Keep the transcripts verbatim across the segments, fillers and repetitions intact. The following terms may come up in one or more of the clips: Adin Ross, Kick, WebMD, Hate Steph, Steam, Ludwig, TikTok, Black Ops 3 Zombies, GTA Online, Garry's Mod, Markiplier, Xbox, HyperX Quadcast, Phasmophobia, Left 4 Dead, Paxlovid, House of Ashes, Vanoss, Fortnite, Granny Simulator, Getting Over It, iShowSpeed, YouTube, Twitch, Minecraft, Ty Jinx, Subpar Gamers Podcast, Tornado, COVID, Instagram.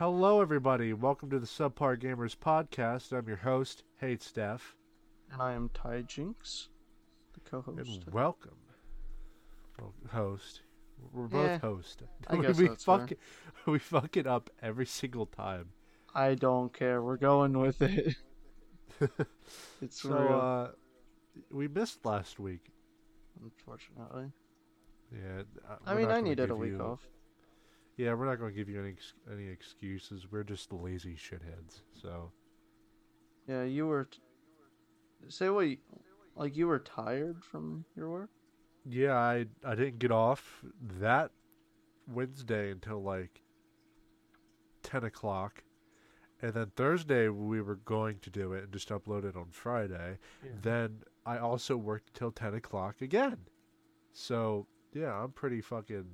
Hello, everybody. Welcome to the Subpar Gamers Podcast. I'm your host, Hate Steph. And I am Ty Jinx, the co-host. And welcome. Well, host. We're both eh, hosts. I guess we, that's fuck it, we fuck it up every single time. I don't care. We're going with it. It's so, real. Uh, we missed last week. Unfortunately. Yeah. I mean, I needed a week you... off. Yeah, we're not going to give you any any excuses. We're just lazy shitheads. So. Yeah, you were. T- Say what? You, like you were tired from your work? Yeah, I I didn't get off that Wednesday until like ten o'clock, and then Thursday we were going to do it and just upload it on Friday. Yeah. Then I also worked till ten o'clock again. So yeah, I'm pretty fucking.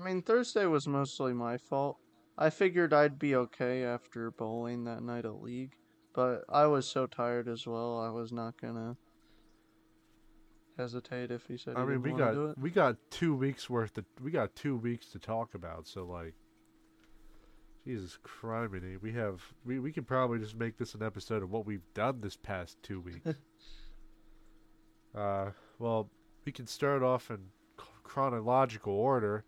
I mean, Thursday was mostly my fault. I figured I'd be okay after bowling that night at League, but I was so tired as well. I was not gonna hesitate if he said. I mean, we got we got two weeks worth of we got two weeks to talk about. So like, Jesus criminy, we have we we could probably just make this an episode of what we've done this past two weeks. uh, well, we can start off in chronological order.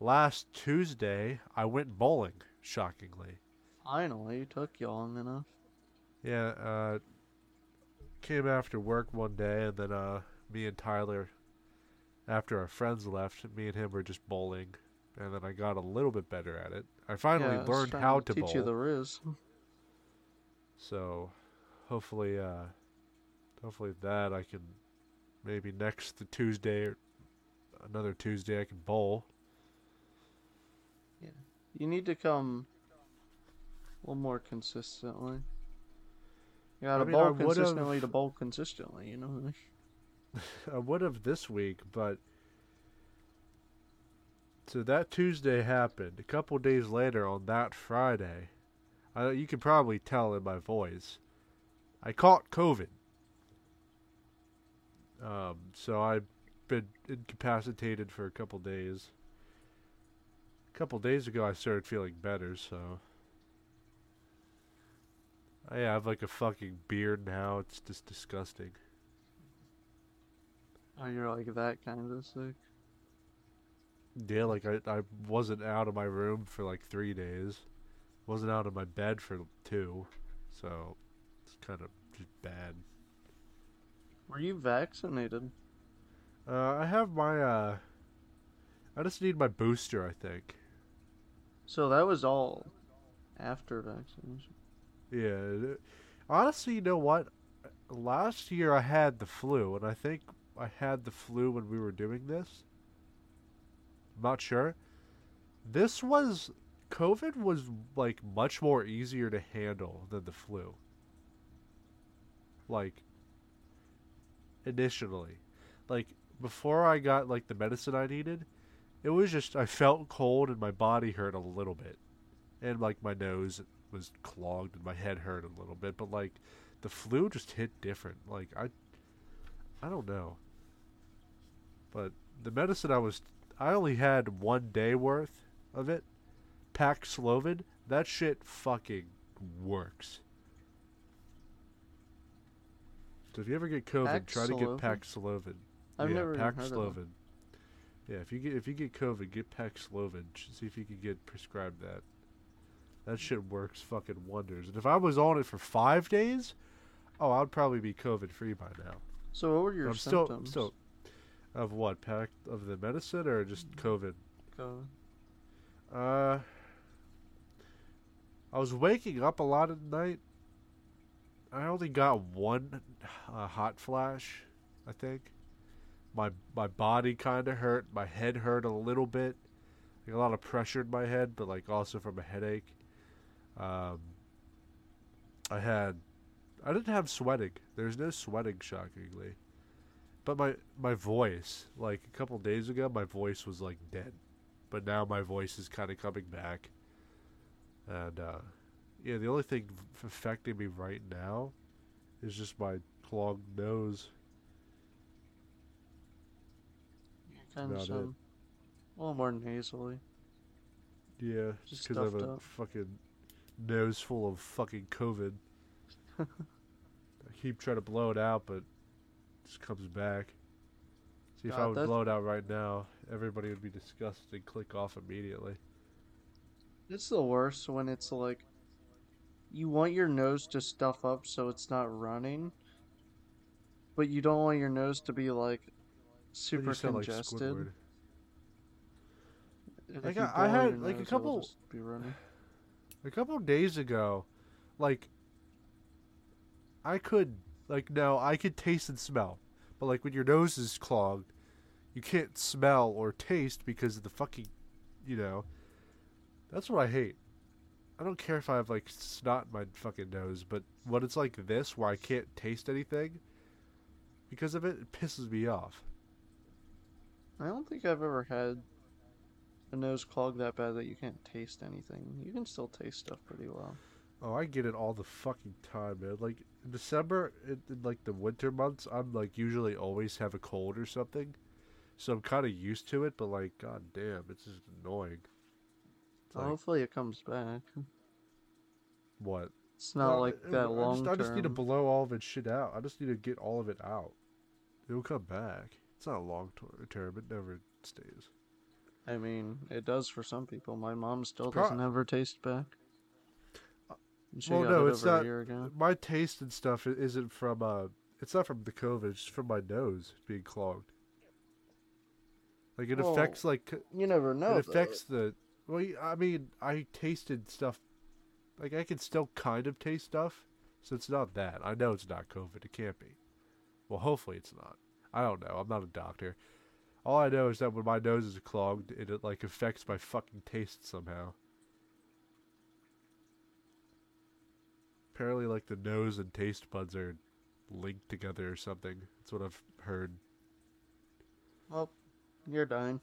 Last Tuesday, I went bowling, shockingly. Finally, it took you long enough. Yeah, uh, came after work one day, and then uh, me and Tyler, after our friends left, me and him were just bowling, and then I got a little bit better at it. I finally yeah, I learned how to, to bowl. Teach you the riz. So, hopefully, uh, hopefully that I can, maybe next Tuesday, or another Tuesday, I can bowl. You need to come a little more consistently. You gotta I mean, bowl consistently to bowl consistently, you know what I mean? I would have this week, but... So that Tuesday happened. A couple days later on that Friday, I, you can probably tell in my voice, I caught COVID. Um, so I've been incapacitated for a couple days. A couple days ago, I started feeling better, so... I have, like, a fucking beard now. It's just disgusting. Oh, you're, like, that kind of sick? Yeah, like, I, I wasn't out of my room for, like, three days. Wasn't out of my bed for two. So, it's kind of just bad. Were you vaccinated? Uh, I have my, uh... I just need my booster, I think. So that was all after vaccination. Yeah. Honestly, you know what? Last year I had the flu, and I think I had the flu when we were doing this. I'm not sure. This was... COVID was, like, much more easier to handle than the flu. Like, initially. Like, before I got, like, the medicine I needed... It was just, I felt cold and my body hurt a little bit. And, like, my nose was clogged and my head hurt a little bit. But, like, the flu just hit different. Like, I I don't know. But the medicine I was, I only had one day worth of it. Paxlovid, that shit fucking works. So if you ever get COVID, Paxlovid. Try to get Paxlovid. I've yeah, never Paxlovid. Heard of it. Yeah, if you get if you get COVID, get Paxlovid. See if you can get prescribed that. That shit works fucking wonders. And if I was on it for five days, oh, I'd probably be COVID free by now. So what were your I'm symptoms? Still, still, of what? Pac of the medicine or just COVID? COVID. Uh, I was waking up a lot at night. I only got one uh, hot flash, I think. My my body kind of hurt. My head hurt a little bit. Like a lot of pressure in my head, but like also from a headache. Um, I had... I didn't have sweating. There's no sweating, shockingly. But my, my voice, like a couple days ago, my voice was like dead. But now my voice is kind of coming back. And uh, yeah, the only thing affecting me right now is just my clogged nose. Kind of some, a little more nasally. Yeah, just because I have a up. fucking nose full of fucking COVID. I keep trying to blow it out, but it just comes back. See, God, if I would that's... blow it out right now, everybody would be disgusted and click off immediately. It's the worst when it's like, you want your nose to stuff up so it's not running, but you don't want your nose to be like super congested. Like Like I, I had like a couple, a couple days ago, like I could like no, I could taste and smell, but like when your nose is clogged, you can't smell or taste because of the fucking, you know. That's what I hate. I don't care if I have like snot in my fucking nose, but when it's like this where I can't taste anything because of it, it pisses me off. I don't think I've ever had a nose clogged that bad that you can't taste anything. You can still taste stuff pretty well. Oh, I get it all the fucking time, man. Like, in December, in, in like the winter months, I'm like usually always have a cold or something. So I'm kind of used to it, but like, god damn, it's just annoying. It's well, like, hopefully it comes back. What? It's not well, like it, that long term. I just need to blow all of it shit out. I just need to get all of it out. It'll come back. It's not a long term. It never stays. I mean, it does for some people. My mom still Pro- doesn't ever taste back. She well, got no, it it's not. My taste and stuff isn't from. Uh, it's not from the COVID. It's from my nose being clogged. Like it well, affects. Like you never know. It though. affects the. Well, I mean, I tasted stuff. Like I can still kind of taste stuff, so it's not that. I know it's not COVID. It can't be. Well, hopefully it's not. I don't know. I'm not a doctor. All I know is that when my nose is clogged, it, it like affects my fucking taste somehow. Apparently, like the nose and taste buds are linked together or something. That's what I've heard. Well, you're dying.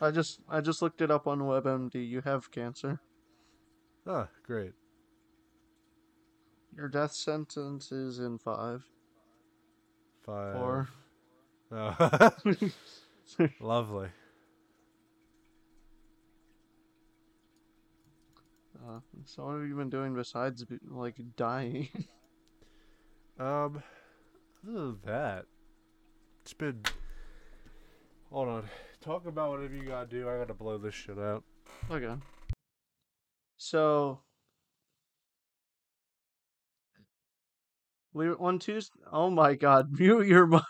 I just I just looked it up on WebMD. You have cancer. Ah, great. Your death sentence is in five. Five. Four. Oh. Lovely. Uh, so what have you been doing besides like dying? um, other than that, it's been. Hold on. Talk about whatever you gotta do. I gotta blow this shit out. Okay. So we on Tuesday. Oh my God! Mute your mic.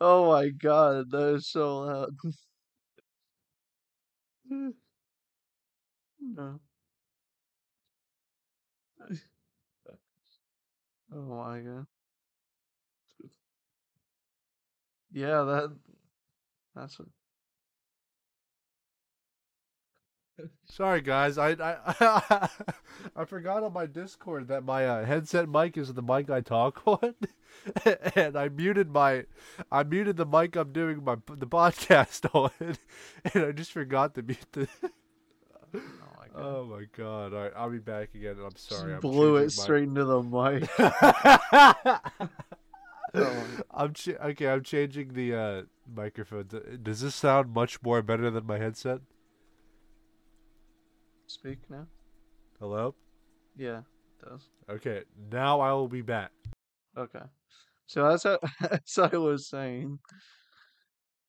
Oh my God, that is so loud. No. Oh my God. Yeah, that that's what... Sorry guys, I I I forgot on my Discord that my uh, headset mic is the mic I talk on, and I muted my I muted the mic I'm doing my the podcast on, and I just forgot to mute the. Oh my God! Oh my God! All right, I'll be back again, and I'm sorry. Just I'm blew it straight my... into the mic. Oh. I'm ch- okay. I'm changing the uh, microphone. Does this sound much more better than my headset? Speak now. Hello? Yeah, it does. Okay, now I will be back. Okay. So as I, as I was saying,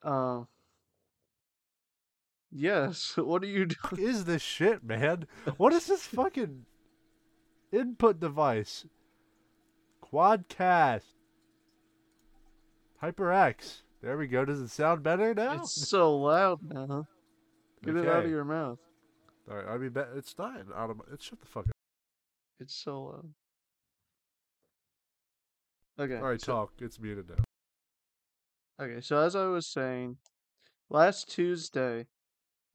um, uh, yes, what are you doing? What is this shit, man? What is this fucking input device? Quadcast. HyperX. There we go. Does it sound better now? It's so loud now. Get okay. it out of your mouth. All right, I mean, it's not out of my... It's shut the fuck up. It's so loud. Okay. All right, so, talk. It's muted now. Okay, so as I was saying, last Tuesday,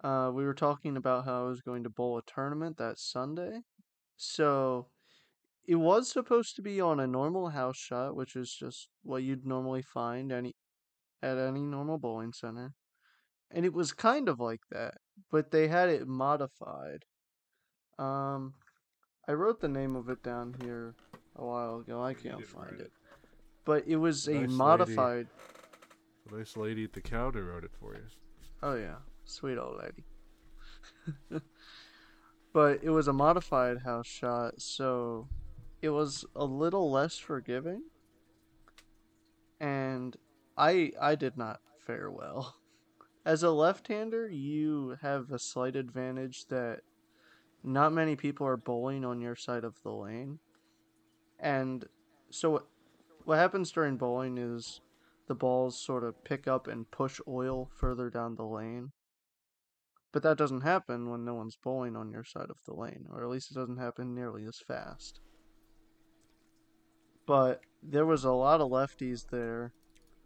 uh, we were talking about how I was going to bowl a tournament that Sunday. So, it was supposed to be on a normal house shot, which is just what you'd normally find any at any normal bowling center. And it was kind of like that, but they had it modified. Um, I wrote the name of it down here a while ago. I can't find it. But it was a modified... Nice lady at the counter wrote it for you. Oh yeah, sweet old lady. But it was a modified house shot, so it was a little less forgiving. And I I did not fare well. As a left-hander, you have a slight advantage that not many people are bowling on your side of the lane. And so what, what happens during bowling is the balls sort of pick up and push oil further down the lane. But that doesn't happen when no one's bowling on your side of the lane, or at least it doesn't happen nearly as fast. But there was a lot of lefties there,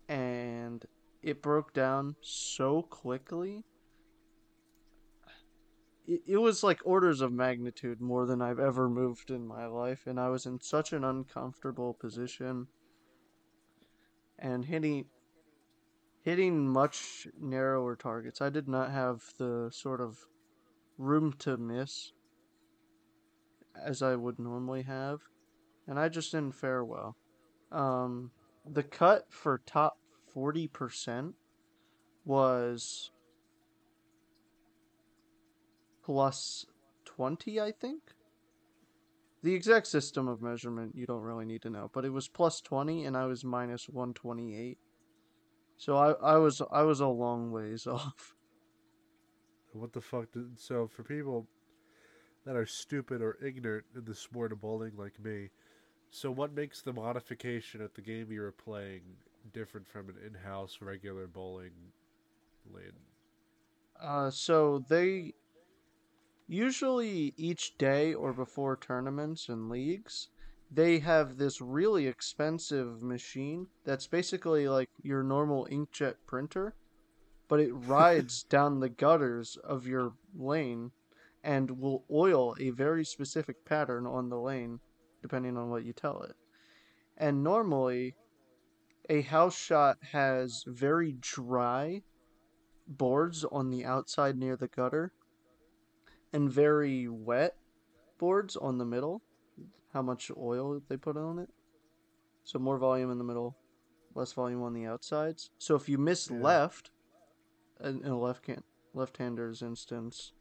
and it broke down so quickly. It, it was like orders of magnitude more than I've ever moved in my life, and I was in such an uncomfortable position. And hitting, hitting much narrower targets. I did not have the sort of room to miss as I would normally have. And I just didn't fare well. Um, the cut for top forty percent was plus twenty, I think. The exact system of measurement you don't really need to know, but it was plus twenty and I was minus one twenty-eight. So I, I was I was a long ways off. What the fuck? Did, so for people that are stupid or ignorant in the sport of bowling like me, so what makes the modification at the game you were playing different from an in-house regular bowling lane? Uh, so they usually each day or before tournaments and leagues, they have this really expensive machine that's basically like your normal inkjet printer, but it rides down the gutters of your lane and will oil a very specific pattern on the lane, depending on what you tell it. And normally, a house shot has very dry boards on the outside near the gutter and very wet boards on the middle, how much oil they put on it. So more volume in the middle, less volume on the outsides. So if you miss yeah. left, in a left can- left-hander's instance,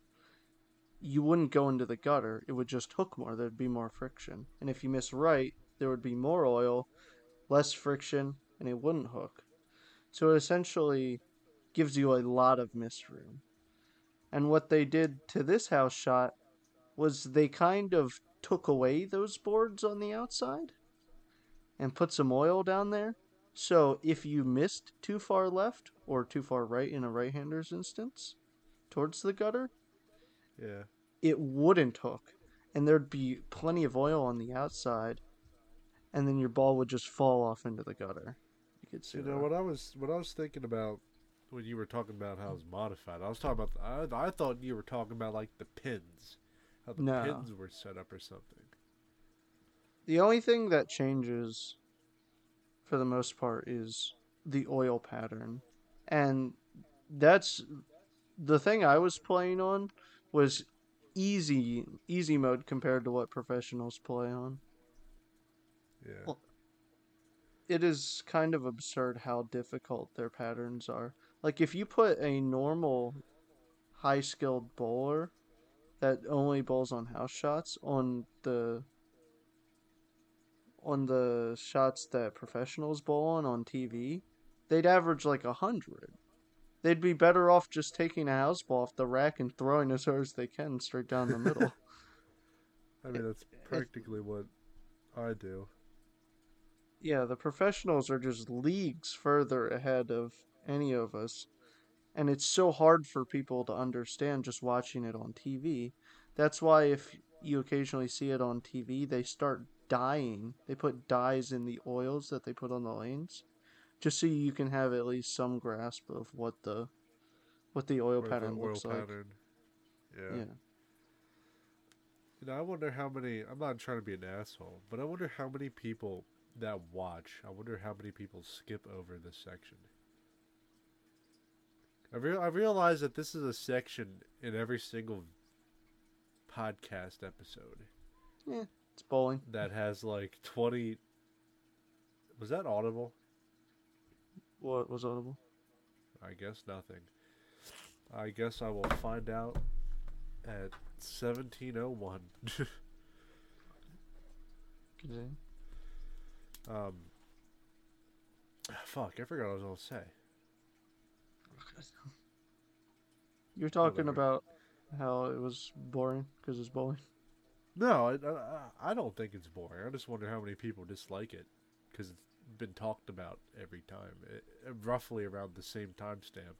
you wouldn't go into the gutter. It would just hook more. There'd be more friction. And if you miss right, there would be more oil, less friction, and it wouldn't hook. So it essentially gives you a lot of miss room. And what they did to this house shot was they kind of took away those boards on the outside and put some oil down there. So if you missed too far left or too far right in a right-hander's instance towards the gutter, yeah, it wouldn't hook. And there'd be plenty of oil on the outside, and then your ball would just fall off into the gutter. You could see. You know, that. what I was what I was thinking about when you were talking about how it's modified, I was talking about, the, I, I thought you were talking about like the pins, how the no. pins were set up or something. The only thing that changes for the most part is the oil pattern. And that's the thing I was playing on was easy, easy mode compared to what professionals play on. Yeah. Well, it is kind of absurd how difficult their patterns are. Like, if you put a normal high-skilled bowler that only bowls on house shots on the on the shots that professionals bowl on on T V, they'd average like a hundred. They'd be better off just taking a house ball off the rack and throwing as hard as they can straight down the middle. I mean, that's practically it, what I do. Yeah, the professionals are just leagues further ahead of any of us, and it's so hard for people to understand just watching it on T V. That's why if you occasionally see it on T V, they start dyeing. They put dyes in the oils that they put on the lanes, just so you can have at least some grasp of what the what the oil or pattern the oil looks pattern. like. Yeah. yeah. You know, I wonder how many. I'm not trying to be an asshole, but I wonder how many people that watch. I wonder how many people skip over this section. I, re- I realize that this is a section in every single podcast episode. Yeah, it's bowling. That has like twenty... Was that audible? What was audible? I guess nothing. I guess I will find out at seventeen oh one. um, fuck, I forgot what I was going to say. You're talking Whatever. about how it was boring because it's bowling? No, I, I, I don't think it's boring. I just wonder how many people dislike it because it's been talked about every time, it, roughly around the same timestamp.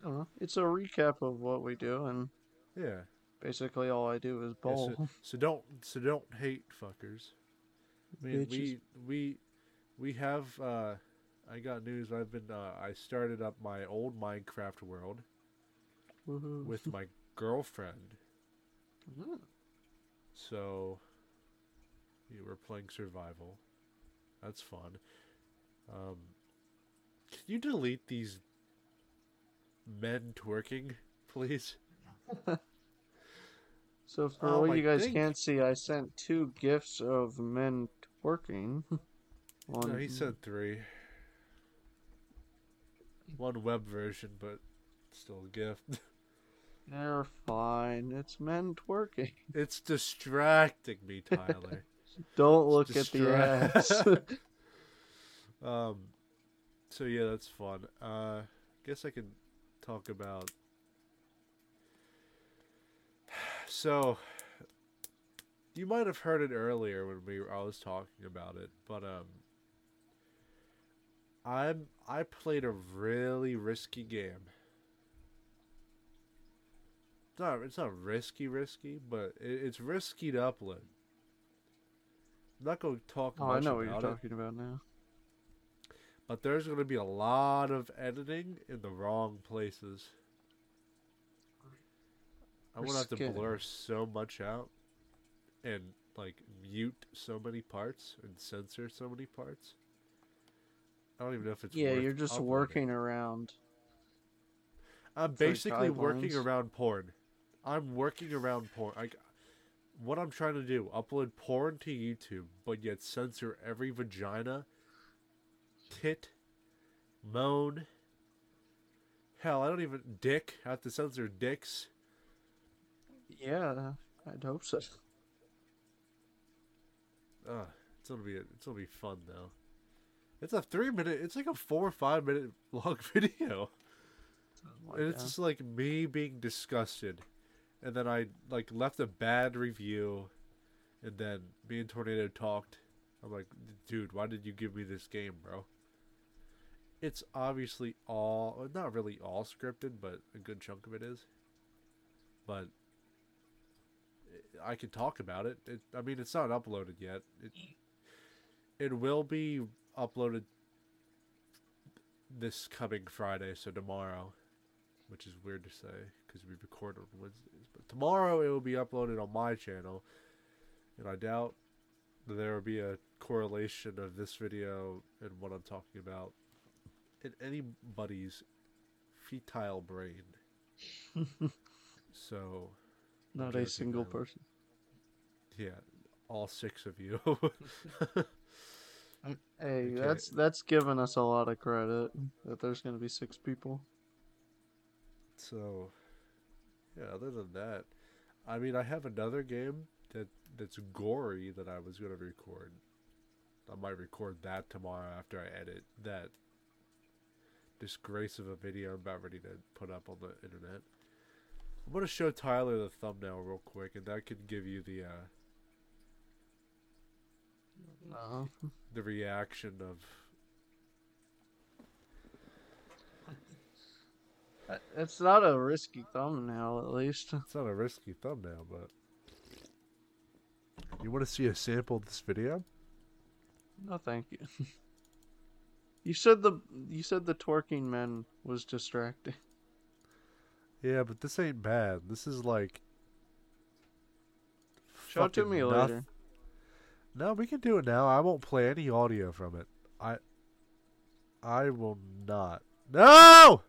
I don't know. It's a recap of what we do, and yeah, basically all I do is bowl. Yeah, so, so don't, so don't hate fuckers. I mean, Bitches. we we we have. Uh, I got news. I've been. Uh, I started up my old Minecraft world Woohoo. with my girlfriend. Mm-hmm. So, yeah, we're playing survival. That's fun. Um, can you delete these men twerking, please? So for oh, all you guys thing. can't see, I sent two gifs of men twerking. One... No, he sent three. One web version, but still a gift. They're fine. It's men twerking. It's distracting me, Tyler. Don't look at the ass. um, so yeah, that's fun. Uh, guess I can talk about. So, you might have heard it earlier when we I was talking about it, but um, I'm I played a really risky game. It's not it's not risky, risky, but it, it's risky to upload. I'm not going to talk oh, much about it. I know what you're talking it, about now. But there's going to be a lot of editing in the wrong places. I'm going to have to blur so much out and, like, mute so many parts and censor so many parts. I don't even know if it's Yeah, worth you're just uploading. working around. I'm basically working around porn. I'm working around porn. I... What I'm trying to do, upload porn to YouTube, but yet censor every vagina, tit, moan, hell, I don't even, dick, I have to censor dicks. Yeah, I'd hope so. Uh, it's gonna be, it's gonna be fun, though. It's a three minute, it's like a four or five minute long video. Oh, and it's just like me being disgusted. And then I, like, left a bad review, and then me and Tornado talked. I'm like, dude, why did you give me this game, bro? It's obviously all, not really all scripted, but a good chunk of it is. But I can talk about it. it I mean, it's not uploaded yet. It, it will be uploaded this coming Friday, so tomorrow. Which is weird to say, because we record on Wednesdays. But tomorrow it will be uploaded on my channel. And I doubt there will be a correlation of this video and what I'm talking about in anybody's futile brain. So... Not a single out. person. Yeah, all six of you. Hey, okay. that's, that's giving us a lot of credit, that there's going to be six people. So, yeah, other than that, I mean, I have another game that that's gory that I was going to record. I might record that tomorrow after I edit that disgrace of a video I'm about ready to put up on the internet. I'm going to show Tyler the thumbnail real quick, and that can give you the, uh, uh-huh. the reaction of... It's not a risky thumbnail, at least. It's not a risky thumbnail, but... You want to see a sample of this video? No, thank you. You said the you said the twerking men was distracting. Yeah, but this ain't bad. This is like... Show it to me noth- later. No, we can do it now. I won't play any audio from it. I... I will not. No!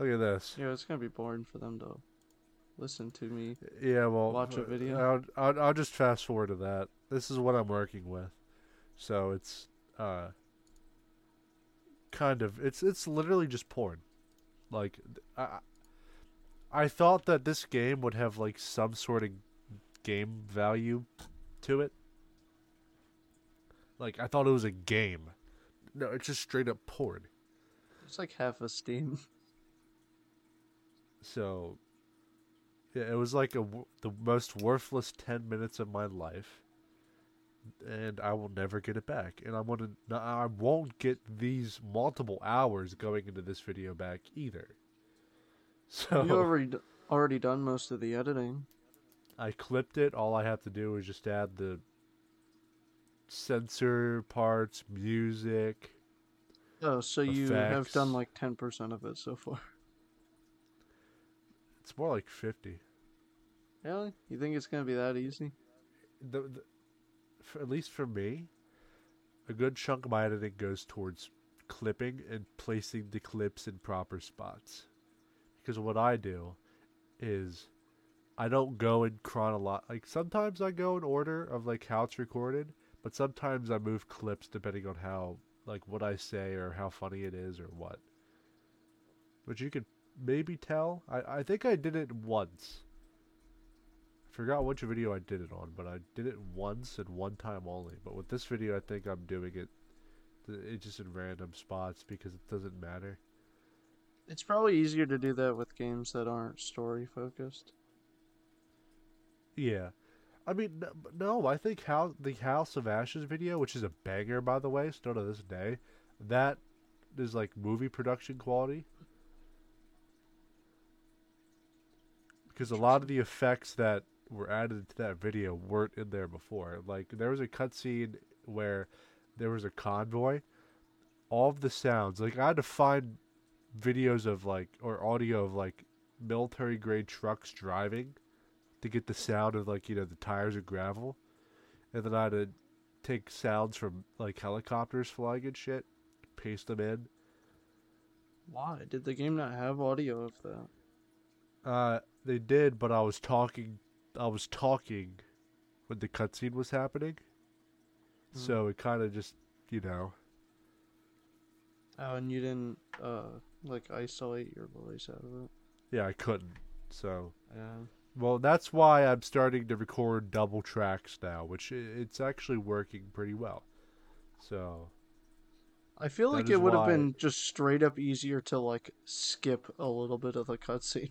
Look at this. Yeah, it's going to be boring for them to listen to me. Yeah, well, watch a video. I'll, I'll, I'll just fast forward to that. This is what I'm working with. So it's uh, kind of, it's it's literally just porn. Like, I, I thought that this game would have, like, some sort of game value to it. Like, I thought it was a game. No, it's just straight up porn. It's like half of Steam. So, yeah, it was like a, the most worthless ten minutes of my life. And I will never get it back. And I want to. I won't get these multiple hours going into this video back either. So you already already done most of the editing. I clipped it. All I have to do is just add the censor parts, music. Oh, so effects. You have done like ten percent of it so far. It's more like fifty. Really? You think it's gonna be that easy? The. the For, at least for me, a good chunk of my editing goes towards clipping and placing the clips in proper spots. Because what I do is I don't go in chronolo- like sometimes I go in order of like how it's recorded, but sometimes I move clips depending on how, like what I say or how funny it is or what. Which you could maybe tell. I, I think I did it once. Forgot which video I did it on, but I did it once and one time only. But with this video, I think I'm doing it, it just in random spots because it doesn't matter. It's probably easier to do that with games that aren't story focused. Yeah, I mean, no, I think how the House of Ashes video, which is a banger by the way, still to this day, that is like movie production quality. Because a lot of the effects that were added to that video weren't in there before. Like, there was a cutscene where there was a convoy. All of the sounds, like, I had to find videos of, like, or audio of, like, military-grade trucks driving to get the sound of, like, you know, the tires and gravel. And then I had to take sounds from, like, helicopters flying and shit, paste them in. Why? Did the game not have audio of that? Uh, they did, but I was talking... I was talking when the cutscene was happening. Mm-hmm. So it kind of just, you know. Oh, and you didn't, uh, like, isolate your voice out of it? Yeah, I couldn't. So. Yeah. Well, that's why I'm starting to record double tracks now, which it's actually working pretty well. So. I feel like it would have been just straight up easier to, like, skip a little bit of the cutscene.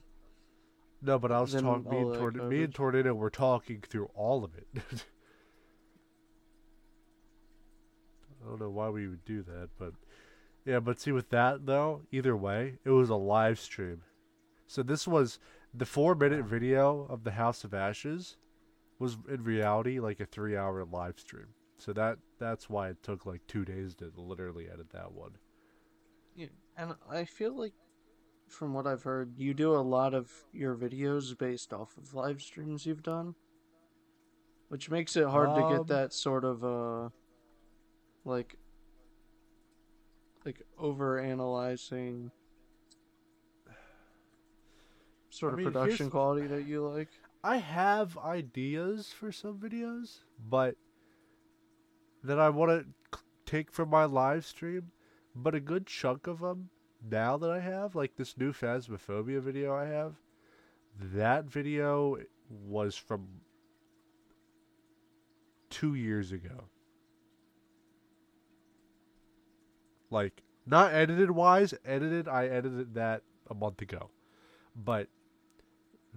No, but I was talking. Me and, Torn- me and Tornado were talking through all of it. I don't know why we would do that, but yeah. But see, with that though, either way, it was a live stream. So this was the four-minute video of the House of Ashes was in reality like a three-hour live stream. So that that's why it took like two days to literally edit that one. Yeah, and I feel like. From what I've heard, you do a lot of your videos based off of live streams you've done, which makes it hard um, to get that sort of uh, like, like over analyzing sort of I mean, production quality that you like. I have ideas for some videos, but that I want to take from my live stream, but a good chunk of them. Now that I have, like, this new Phasmophobia video I have, that video was from two years ago. Like, not edited-wise, edited, I edited that a month ago. But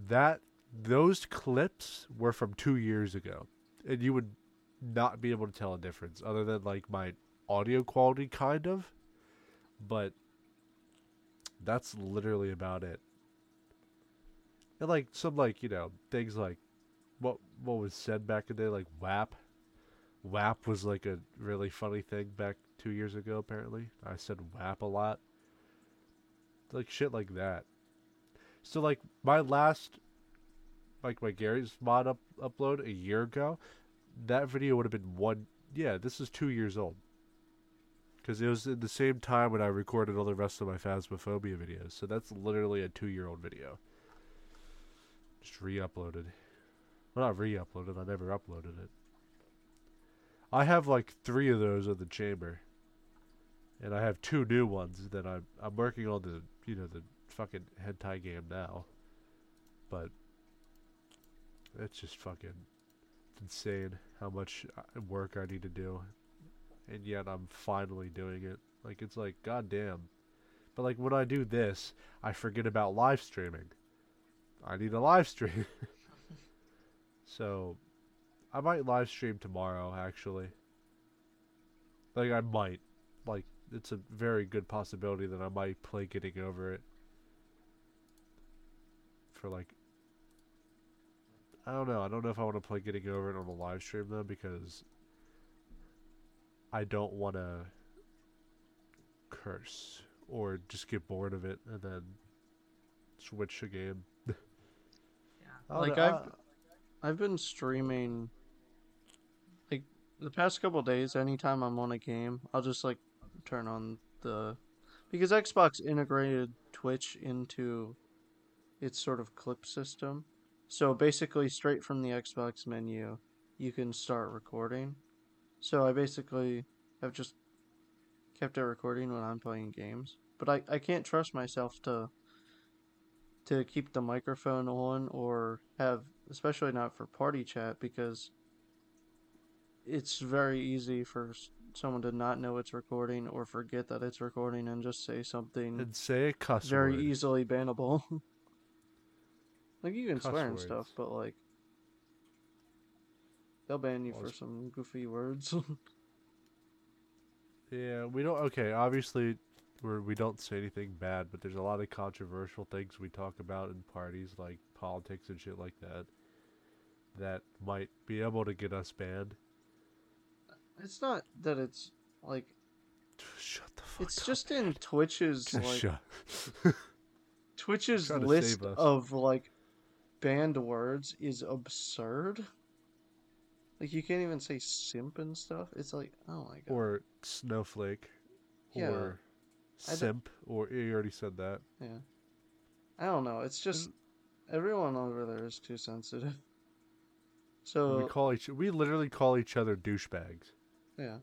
that, those clips were from two years ago. And you would not be able to tell a difference, other than, like, my audio quality, kind of. But... that's literally about it. And, like, some, like, you know, things like what what was said back in the day, like W A P. W A P was, like, a really funny thing back two years ago, apparently. I said W A P a lot. Like, shit like that. So, like, my last, like, my Garry's Mod up, upload a year ago, that video would have been one, yeah, this is two years old. Because it was at the same time when I recorded all the rest of my Phasmophobia videos. So that's literally a two-year-old video. Just re-uploaded. Well, not re-uploaded. I never uploaded it. I have like three of those in the chamber. And I have two new ones that I'm, I'm working on the, you know, the fucking hentai game now. But it's just fucking it's insane how much work I need to do. And yet I'm finally doing it. Like, it's like, goddamn. But, like, when I do this, I forget about live streaming. I need a live stream. So, I might live stream tomorrow, actually. Like, I might. Like, it's a very good possibility that I might play Getting Over It. For, like... I don't know. I don't know if I want to play Getting Over It on a live stream, though, because... I don't want to... curse. Or just get bored of it, and then... switch a game. Yeah. Like, know, I've... I... I've been streaming... like, the past couple days, anytime I'm on a game, I'll just, like, turn on the... because Xbox integrated Twitch into its sort of clip system. So basically, straight from the Xbox menu, you can start recording. So I basically have just kept it recording when I'm playing games. But I, I can't trust myself to to keep the microphone on or have... especially not for party chat, because it's very easy for someone to not know it's recording or forget that it's recording and just say something and say a cuss very word. Easily bannable. Like, you can cuss swear words. And stuff, but like they'll ban you well, for it's... some goofy words. Yeah, we don't. Okay, obviously we're, we don't say anything bad, but there's a lot of controversial things we talk about in parties, like politics and shit like that. That might be able to get us banned. It's not that it's like shut the fuck it's up. It's just in Twitch's like Twitch's list of like banned words is absurd. Like, you can't even say simp and stuff. It's like, oh my god. Or snowflake. Yeah. Or simp. Or you already said that. Yeah. I don't know. It's just mm-hmm. Everyone over there is too sensitive. So we call each we literally call each other douchebags. Yeah.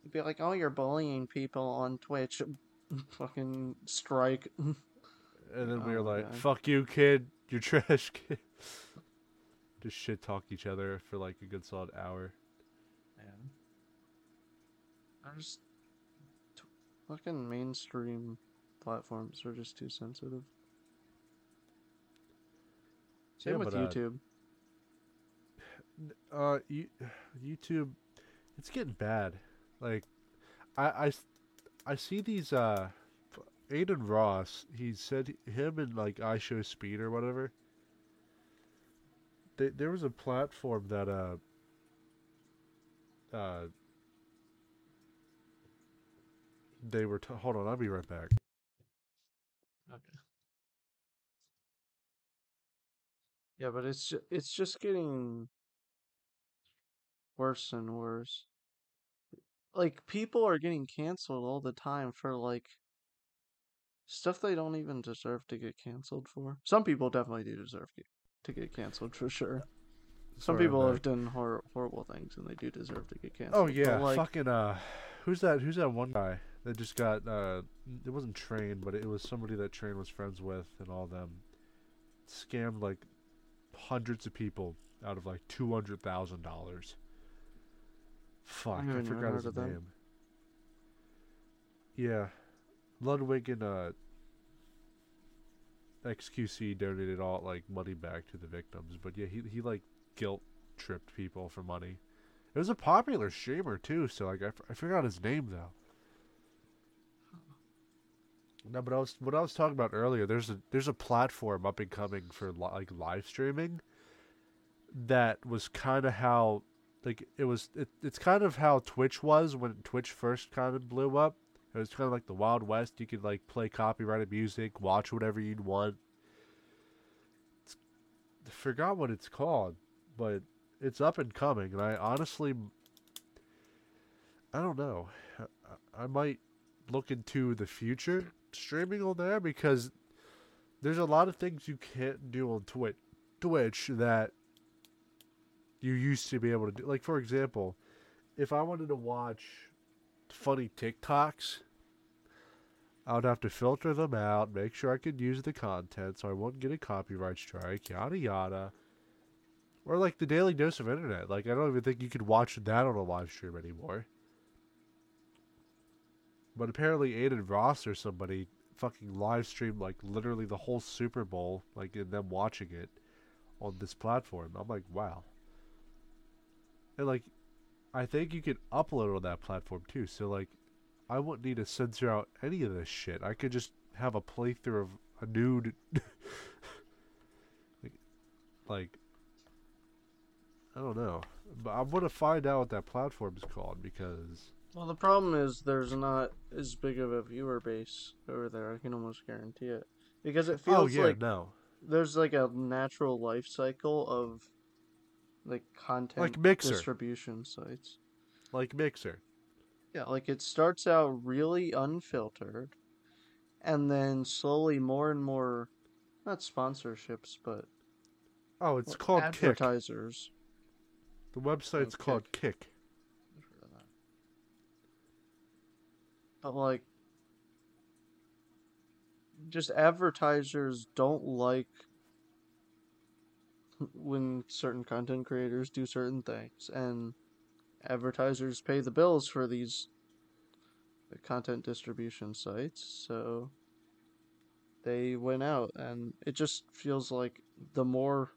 It'd be like, oh, you're bullying people on Twitch. Fucking strike. And then oh, we were like, God. Fuck you, kid. You're trash, kid. Just shit talk each other for like a good solid hour. Yeah. I'm just t- fucking mainstream platforms are just too sensitive. Same yeah, with but, YouTube. Uh, uh, you, YouTube, it's getting bad. Like, I, I, I see these. Uh, Adin Ross. He said him and like iShowSpeed or whatever. They, there was a platform that uh. Uh. They were t- hold on. I'll be right back. Okay. Yeah, but it's just, it's just getting worse and worse. Like, people are getting canceled all the time for, like, stuff they don't even deserve to get canceled for. Some people definitely do deserve get, to get canceled, for sure. Some Sorry, people man. have done hor- horrible things, and they do deserve to get canceled. Oh, yeah, like, fucking, uh, who's that, who's that one guy that just got, uh, it wasn't Train, but it was somebody that Train was friends with and all them. Scammed, like, hundreds of people out of like two hundred thousand dollars. Fuck, I, I forgot his name. Them. Yeah. Ludwig and uh, X Q C donated all like money back to the victims, but yeah, he, he like guilt tripped people for money. It was a popular streamer too, so like I, I forgot his name though. No, but I was what I was talking about earlier. There's a there's a platform up and coming for li- like live streaming. That was kind of how, like it was. It, it's kind of how Twitch was when Twitch first kind of blew up. It was kind of like the Wild West. You could like play copyrighted music, watch whatever you'd want. It's, I forgot what it's called, but it's up and coming. And I honestly, I don't know. I, I might look into the future. Streaming on there, because there's a lot of things you can't do on Twitch, Twitch that you used to be able to do. Like, for example, if I wanted to watch funny TikToks, I would have to filter them out, make sure I could use the content so I wouldn't get a copyright strike, yada yada. Or like the Daily Dose of Internet. Like, I don't even think you could watch that on a live stream anymore. But apparently Adin Ross or somebody fucking live streamed like literally the whole Super Bowl, like in them watching it on this platform. I'm like, wow. And like, I think you can upload on that platform too. So like, I wouldn't need to censor out any of this shit. I could just have a playthrough of a nude. like, like, I don't know. But I want to find out what that platform is called because... Well, the problem is there's not as big of a viewer base over there. I can almost guarantee it. Because it feels oh, yeah, like no. there's like a natural life cycle of like content like Mixer. distribution sites. Like Mixer. Yeah, like it starts out really unfiltered and then slowly more and more, not sponsorships, but oh, it's well, called advertisers. Kick. The website's oh, called Kick. Kick. But like, just advertisers don't like when certain content creators do certain things, and advertisers pay the bills for these content distribution sites, so they went out, and it just feels like the more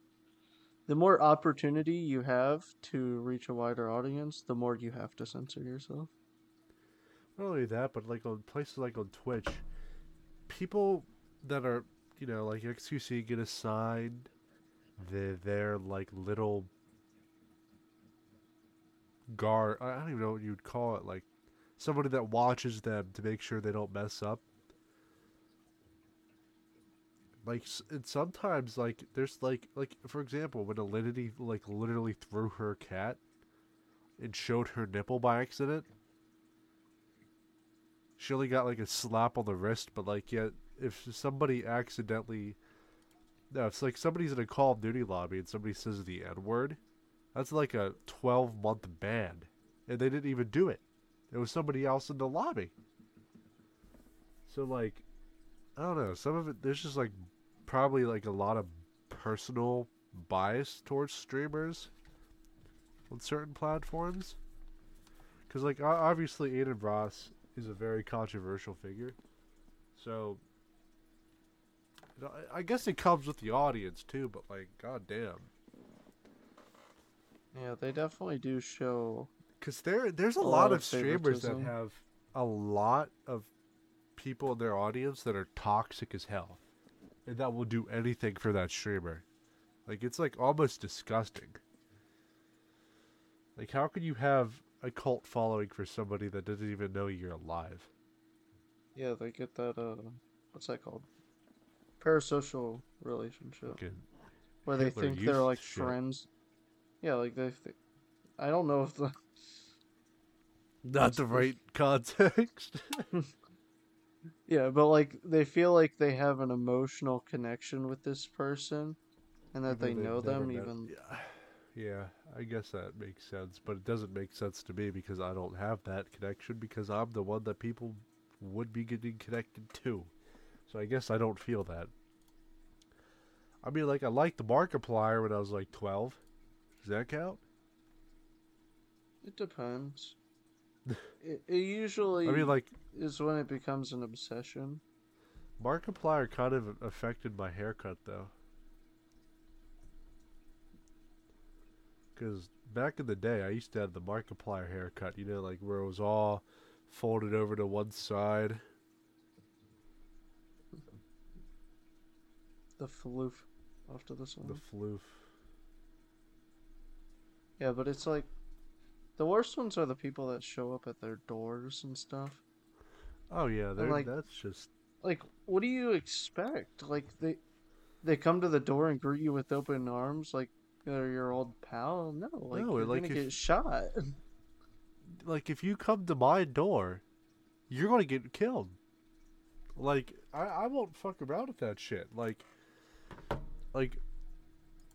the more opportunity you have to reach a wider audience, the more you have to censor yourself. Not only that, but like on places like on Twitch, people that are, you know, like X Q C get assigned the, their like little guard. I don't even know what you'd call it. Like somebody that watches them to make sure they don't mess up. Like, and sometimes like there's like, like for example, when Alinity like literally threw her cat and showed her nipple by accident. She only got, like, a slap on the wrist, but, like, yeah, if somebody accidentally... No, it's like somebody's in a Call of Duty lobby and somebody says the N-word. That's like a twelve-month ban. And they didn't even do it. It was somebody else in the lobby. So, like, I don't know. Some of it, there's just, like, probably, like, a lot of personal bias towards streamers on certain platforms. Because, like, obviously, Adin Ross... is a very controversial figure. So, I guess it comes with the audience too, but like, goddamn. Yeah, they definitely do show. Because there, there's a, a lot, lot of streamers that have a lot of people in their audience that are toxic as hell. And that will do anything for that streamer. Like, it's like almost disgusting. Like, how could you have a cult following for somebody that doesn't even know you're alive? Yeah, they get that, uh, what's that called? Parasocial relationship. Okay. Where Hitler they think they're, like, shit. friends. Yeah, like, they th- I don't know if the... Not the right context. Yeah, but, like, they feel like they have an emotional connection with this person, and that even they know them, met. even... Yeah. Yeah, I guess that makes sense, but it doesn't make sense to me because I don't have that connection because I'm the one that people would be getting connected to. So I guess I don't feel that. I mean, like, I liked the Markiplier when I was, like, twelve. Does that count? It depends. it, it usually I mean, like, is when it becomes an obsession. Markiplier kind of affected my haircut, though. Because back in the day, I used to have the Markiplier haircut, you know, like where it was all folded over to one side. The floof off to the side. The floof. Yeah, but it's like, the worst ones are the people that show up at their doors and stuff. Oh yeah, they're, like, that's just... Like, what do you expect? Like, they, they come to the door and greet you with open arms, like, or your old pal? No, like, no, you're like gonna if, get shot. Like, if you come to my door, you're gonna get killed. Like, I, I won't fuck around with that shit. Like, like,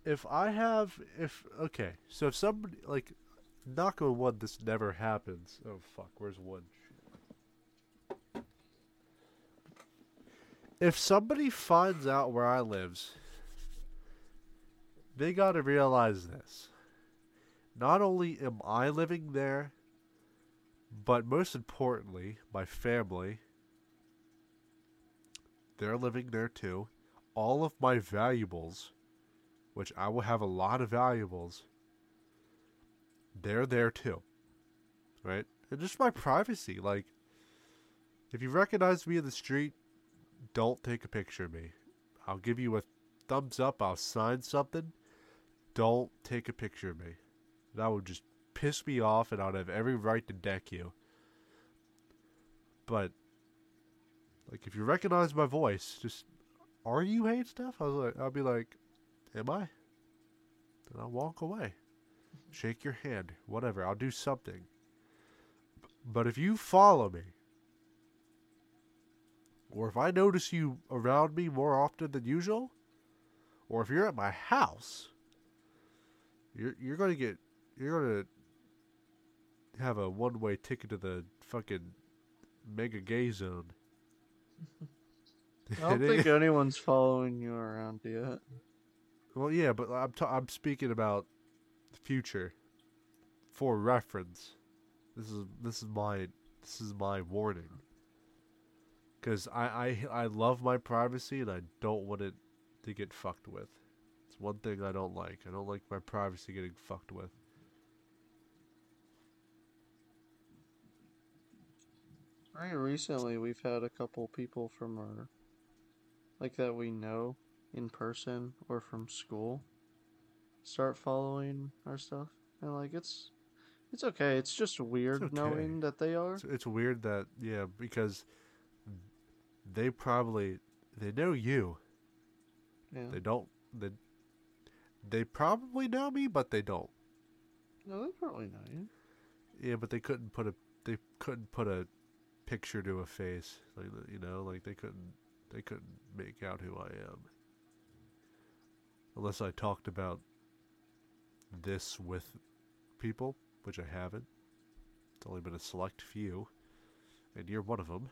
if I have, if, okay, so if somebody, like, knock on wood, this never happens. Oh, fuck, where's wood? If somebody finds out where I live, they got to realize this. Not only am I living there, but most importantly, my family, they're living there too. All of my valuables, which I will have a lot of valuables, they're there too, right? And just my privacy. Like, if you recognize me in the street, don't take a picture of me. I'll give you a thumbs up. I'll sign something. Don't take a picture of me. That would just piss me off, and I'd have every right to deck you. But, like, if you recognize my voice, just, are you Hate Steph? I was like, I'll be like, am I? And I'll walk away. Shake your hand. Whatever. I'll do something. But if you follow me, or if I notice you around me more often than usual, or if you're at my house, you're you're gonna get you're gonna have a one-way ticket to the fucking mega gay zone. I don't think anyone's following you around yet. Well, yeah, but I'm ta- I'm speaking about the future for reference. This is this is my this is my warning. Because I, I, I love my privacy, and I don't want it to get fucked with. It's one thing I don't like. I don't like my privacy getting fucked with. Very recently, we've had a couple people from our, like, that we know in person or from school start following our stuff. And, like, it's it's okay. It's just weird it's okay. knowing that they are. It's, it's weird that, yeah, because... They probably, they know you. Yeah. They don't, they, they probably know me, but they don't. No, they probably know you. Yeah, but they couldn't put a, they couldn't put a picture to a face. Like, you know, like they couldn't, they couldn't make out who I am. Unless I talked about this with people, which I haven't. It's only been a select few. And you're one of them.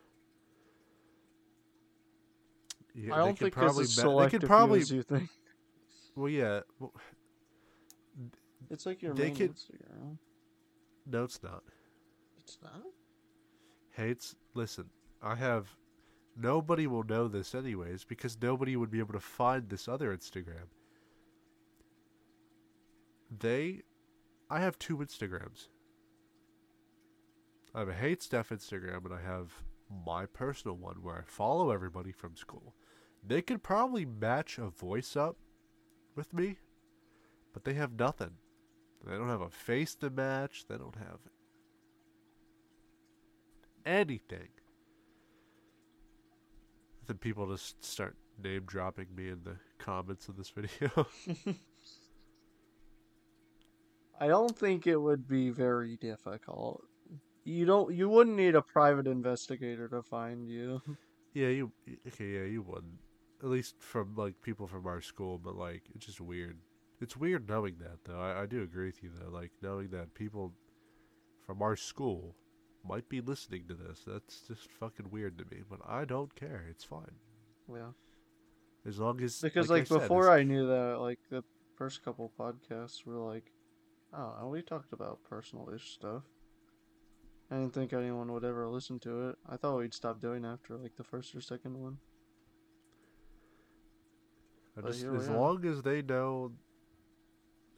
Yeah, I don't think it's as selective as you think. Well, yeah. Well, it's like your main could, Instagram. No, it's not. It's not? Hates, listen, I have... Nobody will know this anyways, because nobody would be able to find this other Instagram. They... I have two Instagrams. I have a Hate Steph Instagram, and I have my personal one where I follow everybody from school. They could probably match a voice up with me, but they have nothing. They don't have a face to match. They don't have anything. Then people just start name dropping me in the comments of this video. I don't think it would be very difficult. You don't. You wouldn't need a private investigator to find you. Yeah, you. Okay, yeah, you wouldn't. At least from like people from our school, but like it's just weird. It's weird knowing that though. I, I do agree with you though. Like knowing that people from our school might be listening to this. That's just fucking weird to me. But I don't care. It's fine. Yeah. As long as because like, like I before said, I knew that like the first couple podcasts were like, oh, we talked about personal-ish stuff. I didn't think anyone would ever listen to it. I thought we'd stop doing it after like the first or second one. I just, as long as they know,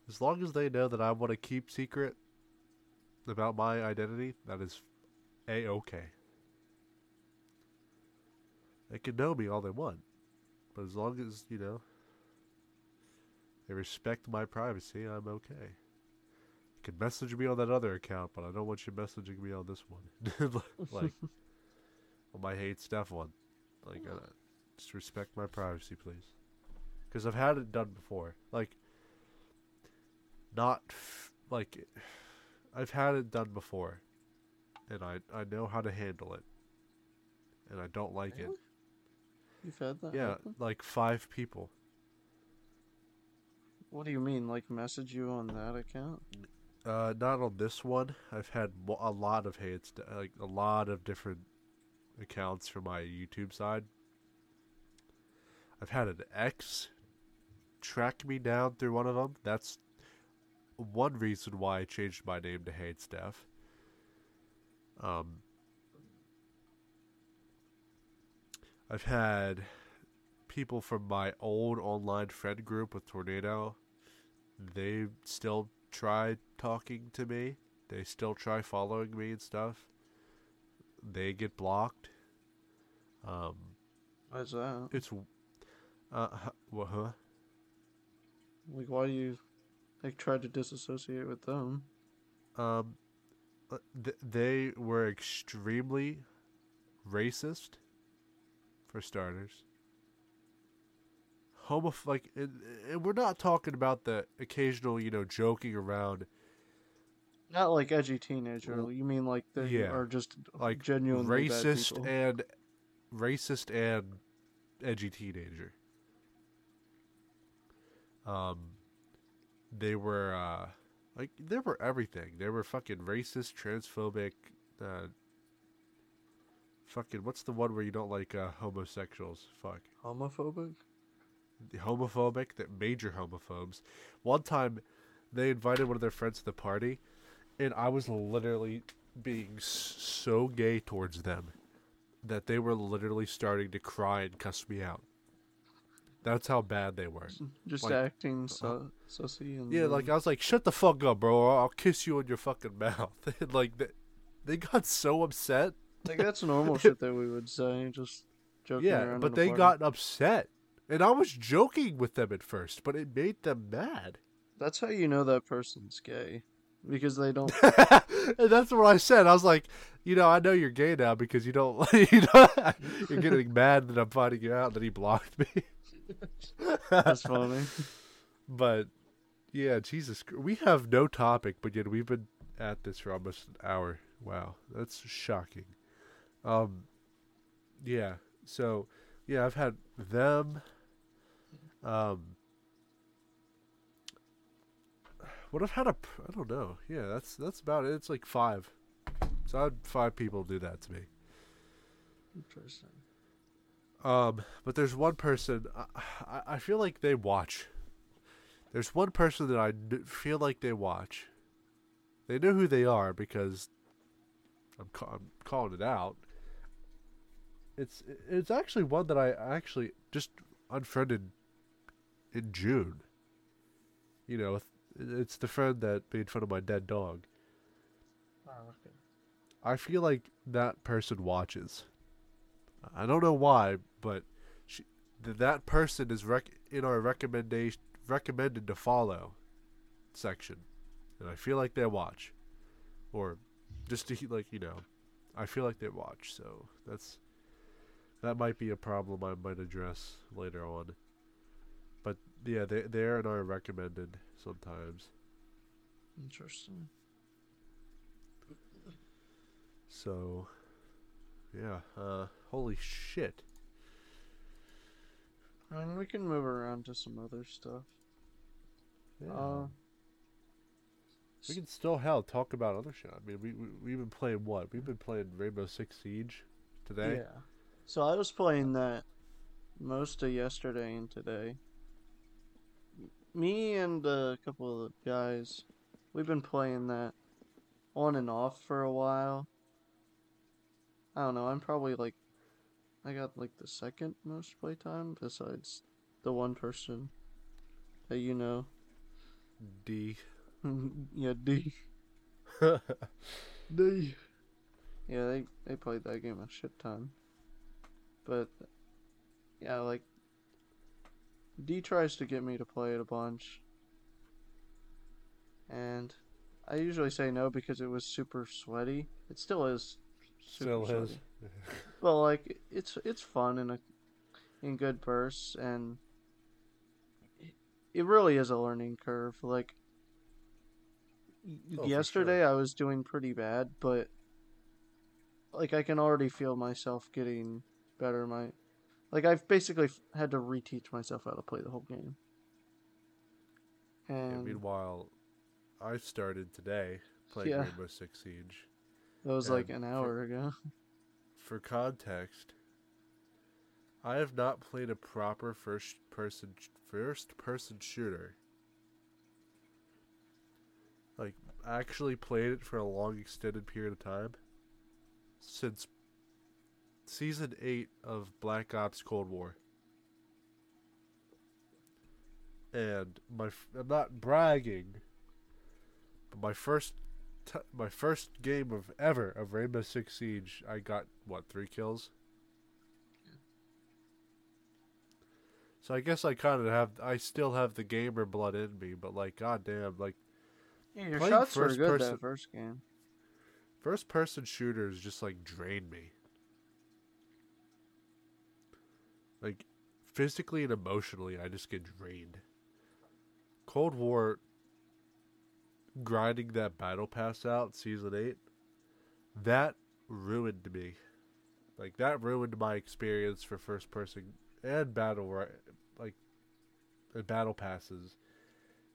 as long as they know that I want to keep secret about my identity, that is a-okay. They can know me all they want, but as long as you know they respect my privacy, I'm okay. Can message me on that other account, but I don't want you messaging me on this one. Like, on my Hate Steph one. Like, uh, just respect my privacy, please. Because I've had it done before. Like, not, f- like, I've had it done before. And I, I know how to handle it. And I don't like really? it. You've had that? Yeah, happen? Like five people. What do you mean? Like, message you on that account? Uh, not on this one. I've had a lot of hates, like a lot of different accounts for my YouTube side. I've had an ex track me down through one of them. That's one reason why I changed my name to Hate Steph. Um, I've had people from my old online friend group with Tornado. They still try talking to me. They still try following me and stuff. They get blocked. Um, Why's that? It's uh, what? Huh? Like, why do you like try to disassociate with them? Um, th- they were extremely racist, for starters. Homoph like, and, and we're not talking about the occasional, you know, joking around. Not like edgy teenager. Well, you mean like they yeah, are just like genuinely racist bad and racist and edgy teenager. Um, they were uh, like they were everything. They were fucking racist, transphobic. Uh, fucking what's the one where you don't like uh, homosexuals? Fuck. Homophobic. The homophobic. That major homophobes. One time, they invited one of their friends to the party. And I was literally being so gay towards them that they were literally starting to cry and cuss me out. That's how bad they were. Just like, acting so uh, sussy. And yeah, like I was like, shut the fuck up, bro. Or I'll kiss you in your fucking mouth. And like they, they got so upset. Like that's normal shit that we would say, just joking yeah, around. Yeah, but they party. Got upset, and I was joking with them at first, but it made them mad. That's how you know that person's gay. Because they don't. And that's what I said. I was like, you know, I know you're gay now because you don't. You know, you're getting mad that I'm finding you out that he blocked me. That's funny. But yeah, Jesus, we have no topic, but yet we've been at this for almost an hour. Wow, that's shocking. Um, yeah. So yeah, I've had them. Um. What I've had a, I don't know. Yeah, that's that's about it. It's like five. So I had five people do that to me. Interesting. Um, but there's one person I I feel like they watch. There's one person that I feel like they watch. They know who they are because I'm ca- I'm calling it out. It's it's actually one that I actually just unfriended in June. You know. With, It's the friend that made fun of my dead dog. Oh, okay. I feel like that person watches. I don't know why, but she, that person is rec- in our recommendation recommended to follow section, and I feel like they watch, or just to, like you know, I feel like they watch. So that's that might be a problem I might address later on. But yeah, they they are in our recommended. Sometimes. Interesting. So, yeah. Uh, holy shit. I mean, we can move around to some other stuff. Yeah. Uh, we can still hell talk about other shit. I mean, we, we we've been playing what? We've been playing Rainbow Six Siege today. Yeah. So I was playing that most of yesterday and today. Me and a couple of guys, we've been playing that on and off for a while. I don't know, I'm probably like, I got like the second most playtime besides the one person that you know. D. Yeah, D. D. Yeah, they, they played that game a shit ton. But, yeah, like, D tries to get me to play it a bunch. And I usually say no because it was super sweaty. It still is super still sweaty. Is. But like it's it's fun in a in good bursts, and it, it really is a learning curve. Like oh, yesterday for sure. I was doing pretty bad, but like I can already feel myself getting better. My Like, I've basically had to reteach myself how to play the whole game. And yeah, meanwhile, I started today playing yeah. Rainbow Six Siege. That was like an hour for, ago. For context, I have not played a proper first person first person shooter. Like, actually played it for a long extended period of time. Since Season eight of Black Ops Cold War. And my I'm not bragging, but my first t- my first game of ever of Rainbow Six Siege, I got what, three kills? Yeah. So I guess I kind of have I still have the gamer blood in me, but like goddamn, like yeah, your shots were good person, that first game. First person shooters just like drained me. Like physically and emotionally, I just get drained. Cold War, grinding that battle pass out, Season eight, that ruined me. Like, that ruined my experience for first person and battle, like, and battle passes.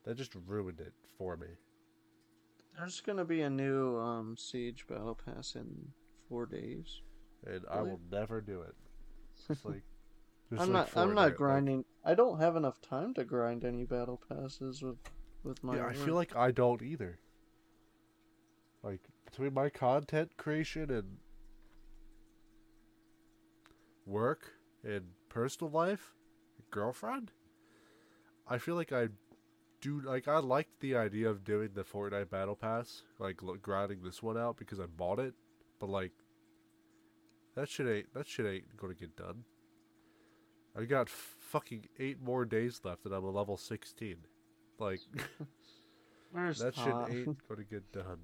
That just ruined it for me. There's gonna be a new um, Siege battle pass in four days. And really? I will never do it. It's like... Just I'm like not. I'm not grinding. Though. I don't have enough time to grind any battle passes with, with my. Yeah, work. I feel like I don't either. Like between my content creation and work and personal life, girlfriend, I feel like I do. Like I liked the idea of doing the Fortnite battle pass, like grinding this one out because I bought it. But like, that shit ain't. That shit ain't gonna get done. I got fucking eight more days left and I'm a level sixteen. Like, that Tom? Shit ain't gonna get done.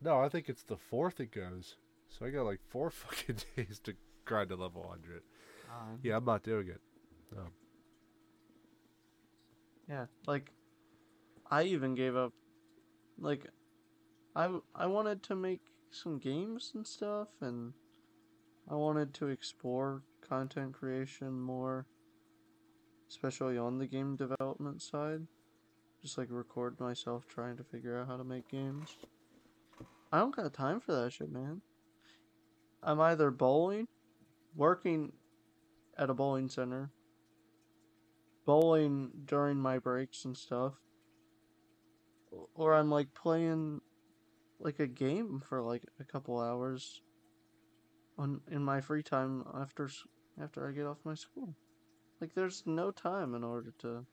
No, I think it's the fourth it goes. So I got like four fucking days to grind to level one hundred. Um, yeah, I'm not doing it. No. Yeah, like, I even gave up. Like, I, I wanted to make some games and stuff, and I wanted to explore content creation more, especially on the game development side. Just like record myself trying to figure out how to make games. I don't got time for that shit, man. I'm either bowling, working at a bowling center, bowling during my breaks and stuff, or I'm like playing like a game for like a couple hours on in my free time after after I get off my school. Like, there's no time in order to...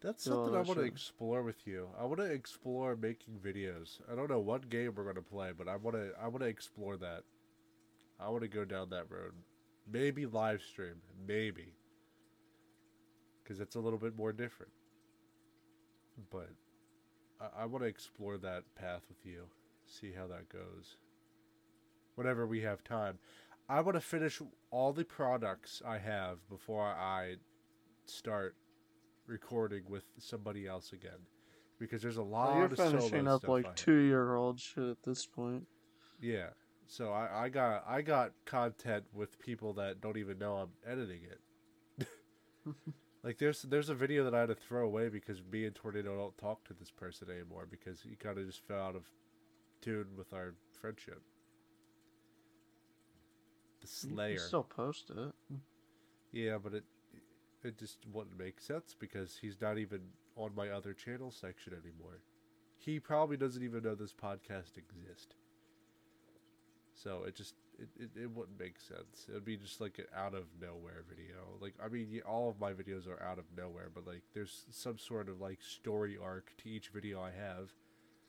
That's something that I want to explore with you. I want to explore making videos. I don't know what game we're going to play, but I want to I want to explore that. I want to go down that road. Maybe live stream. Maybe. Because it's a little bit more different. But I, I want to explore that path with you. See how that goes. Whenever we have time. I want to finish all the products I have before I start recording with somebody else again. Because there's a lot well, of solo stuff. You're finishing up like two-year-old shit at this point. Yeah. So I, I got I got content with people that don't even know I'm editing it. Like there's there's a video that I had to throw away because me and Tornado don't talk to this person anymore. Because he kind of just fell out of tune with our friendship. The Slayer. You can still post it. Yeah, but it it just wouldn't make sense because he's not even on my other channel section anymore. He probably doesn't even know this podcast exists. So it just it, it, it wouldn't make sense. It would be just like an out of nowhere video. Like I mean, all of my videos are out of nowhere, but like there's some sort of like story arc to each video I have.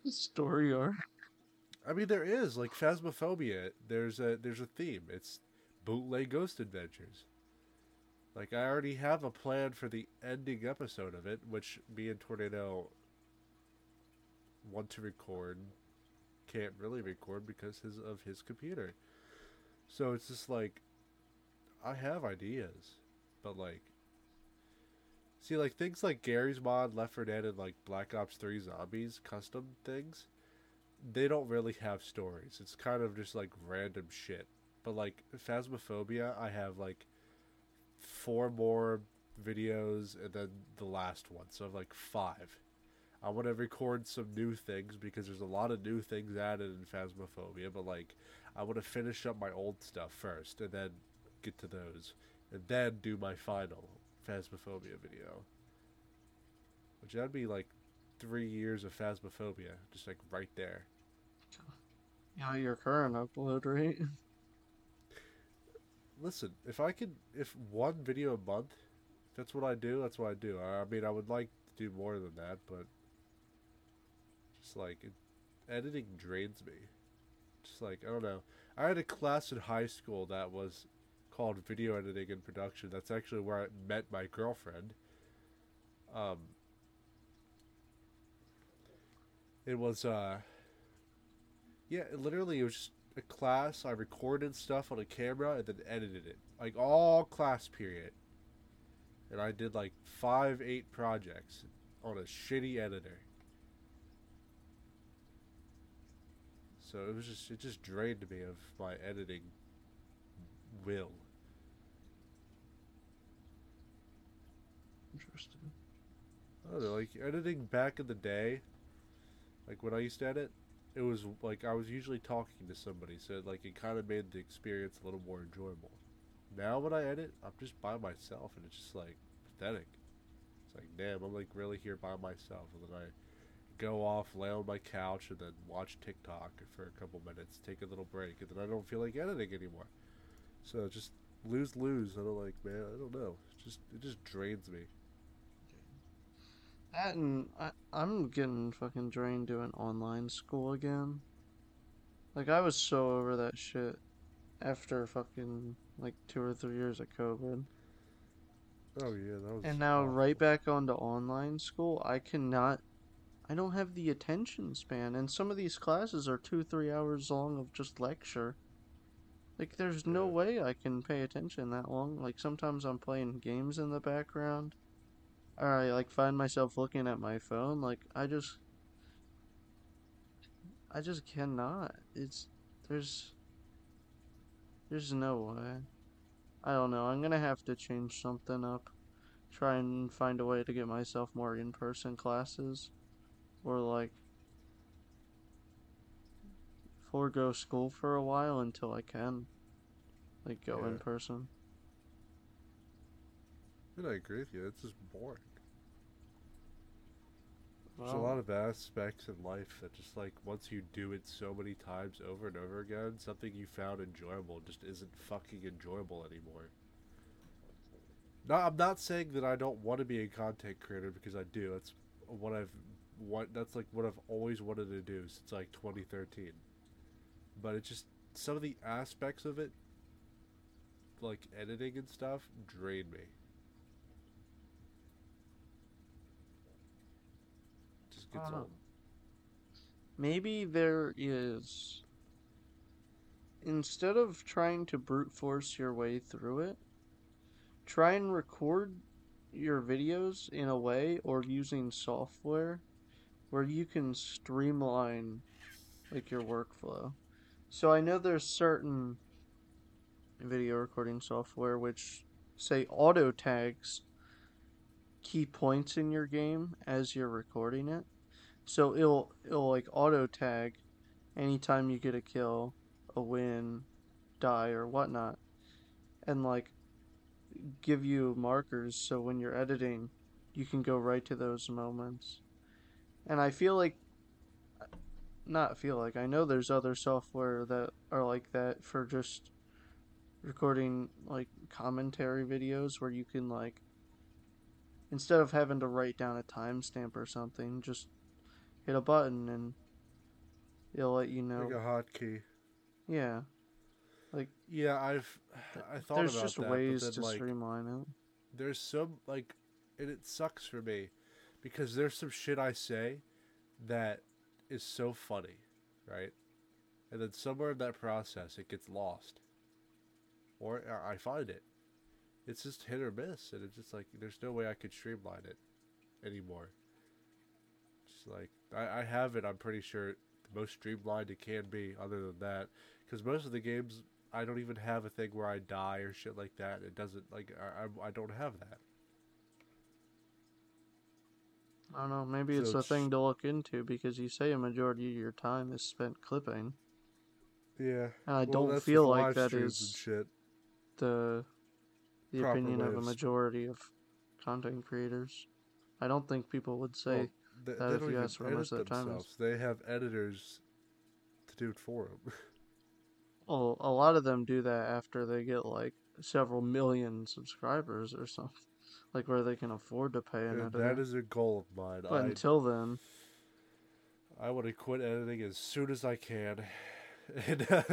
Story arc. I mean, there is like Phasmophobia. There's a there's a theme. It's bootleg ghost adventures. Like I already have a plan for the ending episode of it, which me and Tornado want to record. Can't really record because his of his computer. So it's just like I have ideas, but like see like things like Garry's Mod, Left four Dead, and like Black Ops three Zombies custom things. They don't really have stories. It's kind of just like random shit. But like Phasmophobia, I have like four more videos and then the last one. So I have like five. I want to record some new things because there's a lot of new things added in Phasmophobia. But like I want to finish up my old stuff first and then get to those, and then do my final Phasmophobia video. Which that'd be like three years of Phasmophobia, just like right there. Yeah, your current upload rate. Listen, if I could, if one video a month, if that's what I do, that's what I do. I, I mean, I would like to do more than that, but just like it, editing drains me. Just like, I don't know. I had a class in high school that was called video editing and production. That's actually where I met my girlfriend. Um, it was, uh, yeah, literally it was just a class. I recorded stuff on a camera and then edited it. Like, all class period. And I did like five, eight projects on a shitty editor. So it was just, it just drained me of my editing will. Interesting. I don't know, like editing back in the day, like when I used to edit, it was like I was usually talking to somebody, so like it kind of made the experience a little more enjoyable. Now when I edit, I'm just by myself, and it's just like pathetic. It's like, damn, I'm like really here by myself, and then I go off, lay on my couch, and then watch TikTok for a couple minutes, take a little break, and then I don't feel like editing anymore. So just lose lose. I don't like, man. I don't know. It just it just drains me. That and I, I'm getting fucking drained doing online school again. Like, I was so over that shit after fucking like two or three years of COVID. Oh yeah, that was. And now awful. Right back onto online school. I cannot. I don't have the attention span, and some of these classes are two, three hours long of just lecture. Like, there's no way I can pay attention that long. Like, sometimes I'm playing games in the background, or I, like, find myself looking at my phone. Like, I just... I just cannot. It's... There's... There's no way. I don't know. I'm gonna have to change something up. Try and find a way to get myself more in-person classes. Or, like... forego school for a while until I can, like, go yeah. in person. I agree with you. It's just boring. Well, there's a lot of aspects in life that just, like, once you do it so many times over and over again, something you found enjoyable just isn't fucking enjoyable anymore. No, I'm not saying that I don't want to be a content creator, because I do. That's what I've what that's like what I've always wanted to do since like twenty thirteen. But it's just, some of the aspects of it, like editing and stuff, drain me. Just gets old. Maybe there is... Instead of trying to brute force your way through it, try and record your videos in a way, or using software, where you can streamline, like, your workflow. So I know there's certain video recording software which, say, auto-tags key points in your game as you're recording it. So it'll, it'll like, auto-tag anytime you get a kill, a win, die, or whatnot. And, like, give you markers so when you're editing, you can go right to those moments. And I feel like Not feel like I know there's other software that are like that for just recording like commentary videos, where you can, like, instead of having to write down a timestamp or something, just hit a button and it'll let you know. Like a hotkey. Yeah. Like yeah, I've I thought there's about just that, ways but then, to like, streamline it. There's some like, and it sucks for me because there's some shit I say that is so funny, right? And then somewhere in that process it gets lost, or I find it it's just hit or miss, and it's just like there's no way I could streamline it anymore. Just like I, I have it I'm pretty sure the most streamlined it can be, other than that, because most of the games I don't even have a thing where I die or shit like that. It doesn't, like, I, I, I don't have that. I don't know, maybe it's so a thing to look into, because you say a majority of your time is spent clipping. Yeah. And I well, don't feel like that is shit. the the Proper opinion waves. of a majority of content creators. I don't think people would say well, they, that they if you ask for most of the time. Is. They have editors to do it for them. Well, a lot of them do that after they get like several million subscribers or something, like where they can afford to pay an yeah, editor. That is a goal of mine. But I, until then, I want to quit editing as soon as I can. And, uh,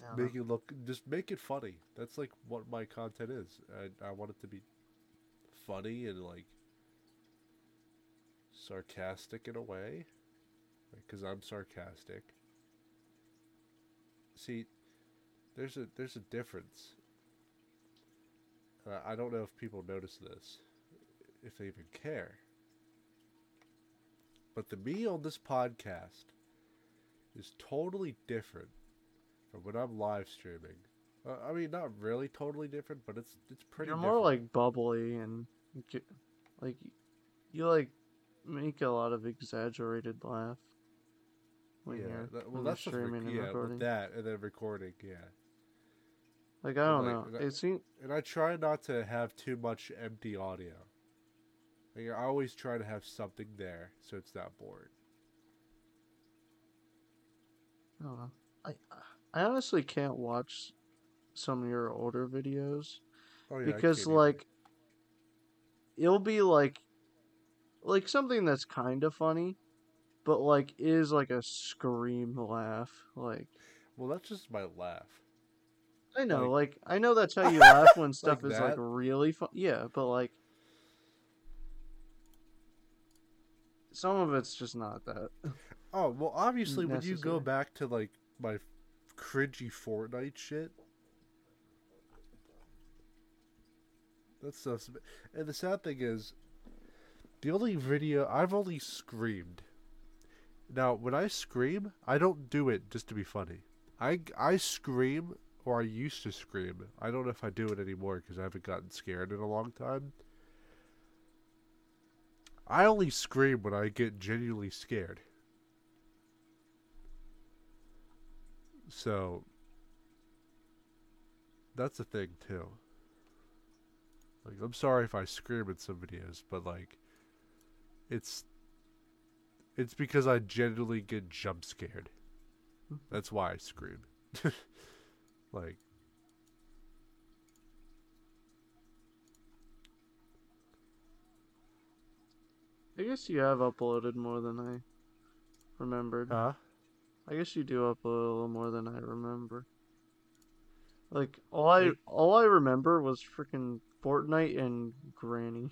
yeah. Make it look, just make it funny. That's like what my content is. I, I want it to be funny and like sarcastic in a way, because I'm sarcastic. See, there's a there's a difference. Uh, I don't know if people notice this, if they even care. But the me on this podcast is totally different from when I'm live streaming. Uh, I mean, not really totally different, but it's it's pretty. You're different. More like bubbly and like you like make a lot of exaggerated laugh. When yeah, you're, that, well, when that's you're streaming rec- and yeah, recording. With that and then recording, yeah. Like I don't and, like, know. And I, it seems, and I try not to have too much empty audio. Like, I always try to have something there so it's not boring. I don't know. I I honestly can't watch some of your older videos oh, yeah, because like either. it'll be like like something that's kind of funny, but like is like a scream laugh. Like, well, that's just my laugh. I know, like, like I know that's how you laugh when stuff like is that? like really fun. Yeah, but like. Some of it's just not that. Oh, well, obviously, when you go back to, like, my cringy Fortnite shit. That stuff's... And the sad thing is, the only video... I've only screamed. Now, when I scream, I don't do it just to be funny. I, I scream, or I used to scream. I don't know if I do it anymore, because I haven't gotten scared in a long time. I only scream when I get genuinely scared. So, that's a thing, too. Like, I'm sorry if I scream in some videos, but, like, it's, it's because I genuinely get jump scared. That's why I scream. Like, I guess you have uploaded more than I remembered. Huh? I guess you do upload a little more than I remember. Like, all I all I remember was freaking Fortnite and Granny.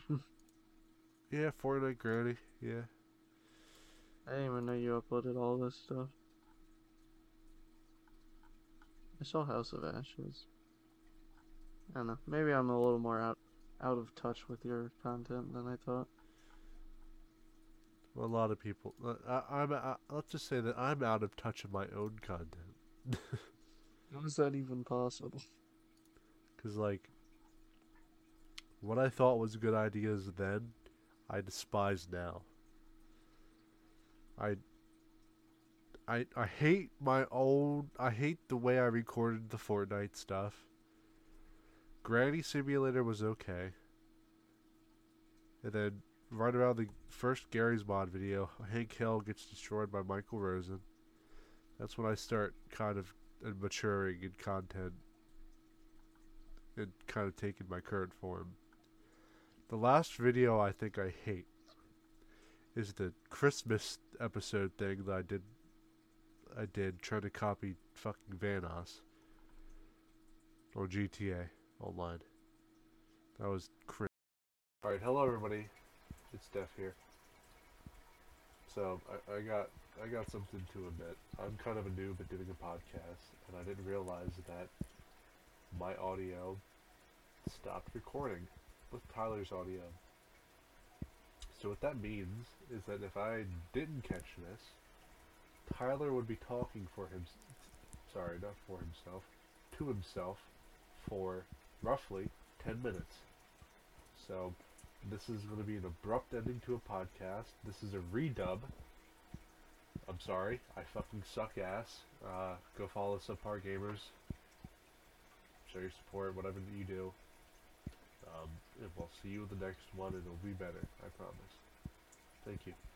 Yeah, Fortnite, Granny, yeah. I didn't even know you uploaded all this stuff. I saw House of Ashes. I don't know, maybe I'm a little more out, out of touch with your content than I thought. A lot of people. I, I'm. I, let's just say that I'm out of touch of my own content. How is that even possible? Because, like, what I thought was good ideas then, I despise now. I. I I hate my old. I hate the way I recorded the Fortnite stuff. Granny Simulator was okay. And then. Right around the first Garry's Mod video, Hank Hill gets destroyed by Michael Rosen. That's when I start kind of maturing in content and kind of taking my current form. The last video I think I hate is the Christmas episode thing that I did. I did trying to copy fucking Vanoss or G T A online. That was cringe. All right, hello everybody. It's Steph here. So I, I got I got something to admit. I'm kind of a noob at doing a podcast, and I didn't realize that my audio stopped recording with Tyler's audio. So what that means is that if I didn't catch this, Tyler would be talking for him. Sorry, not for himself, to himself for roughly ten minutes. So. This is going to be an abrupt ending to a podcast. This is a redub I'm sorry. I fucking suck ass. Uh, go follow Subpar Gamers. Show your support, whatever that you do. Um, and we'll see you in the next one, and it'll be better. I promise. Thank you.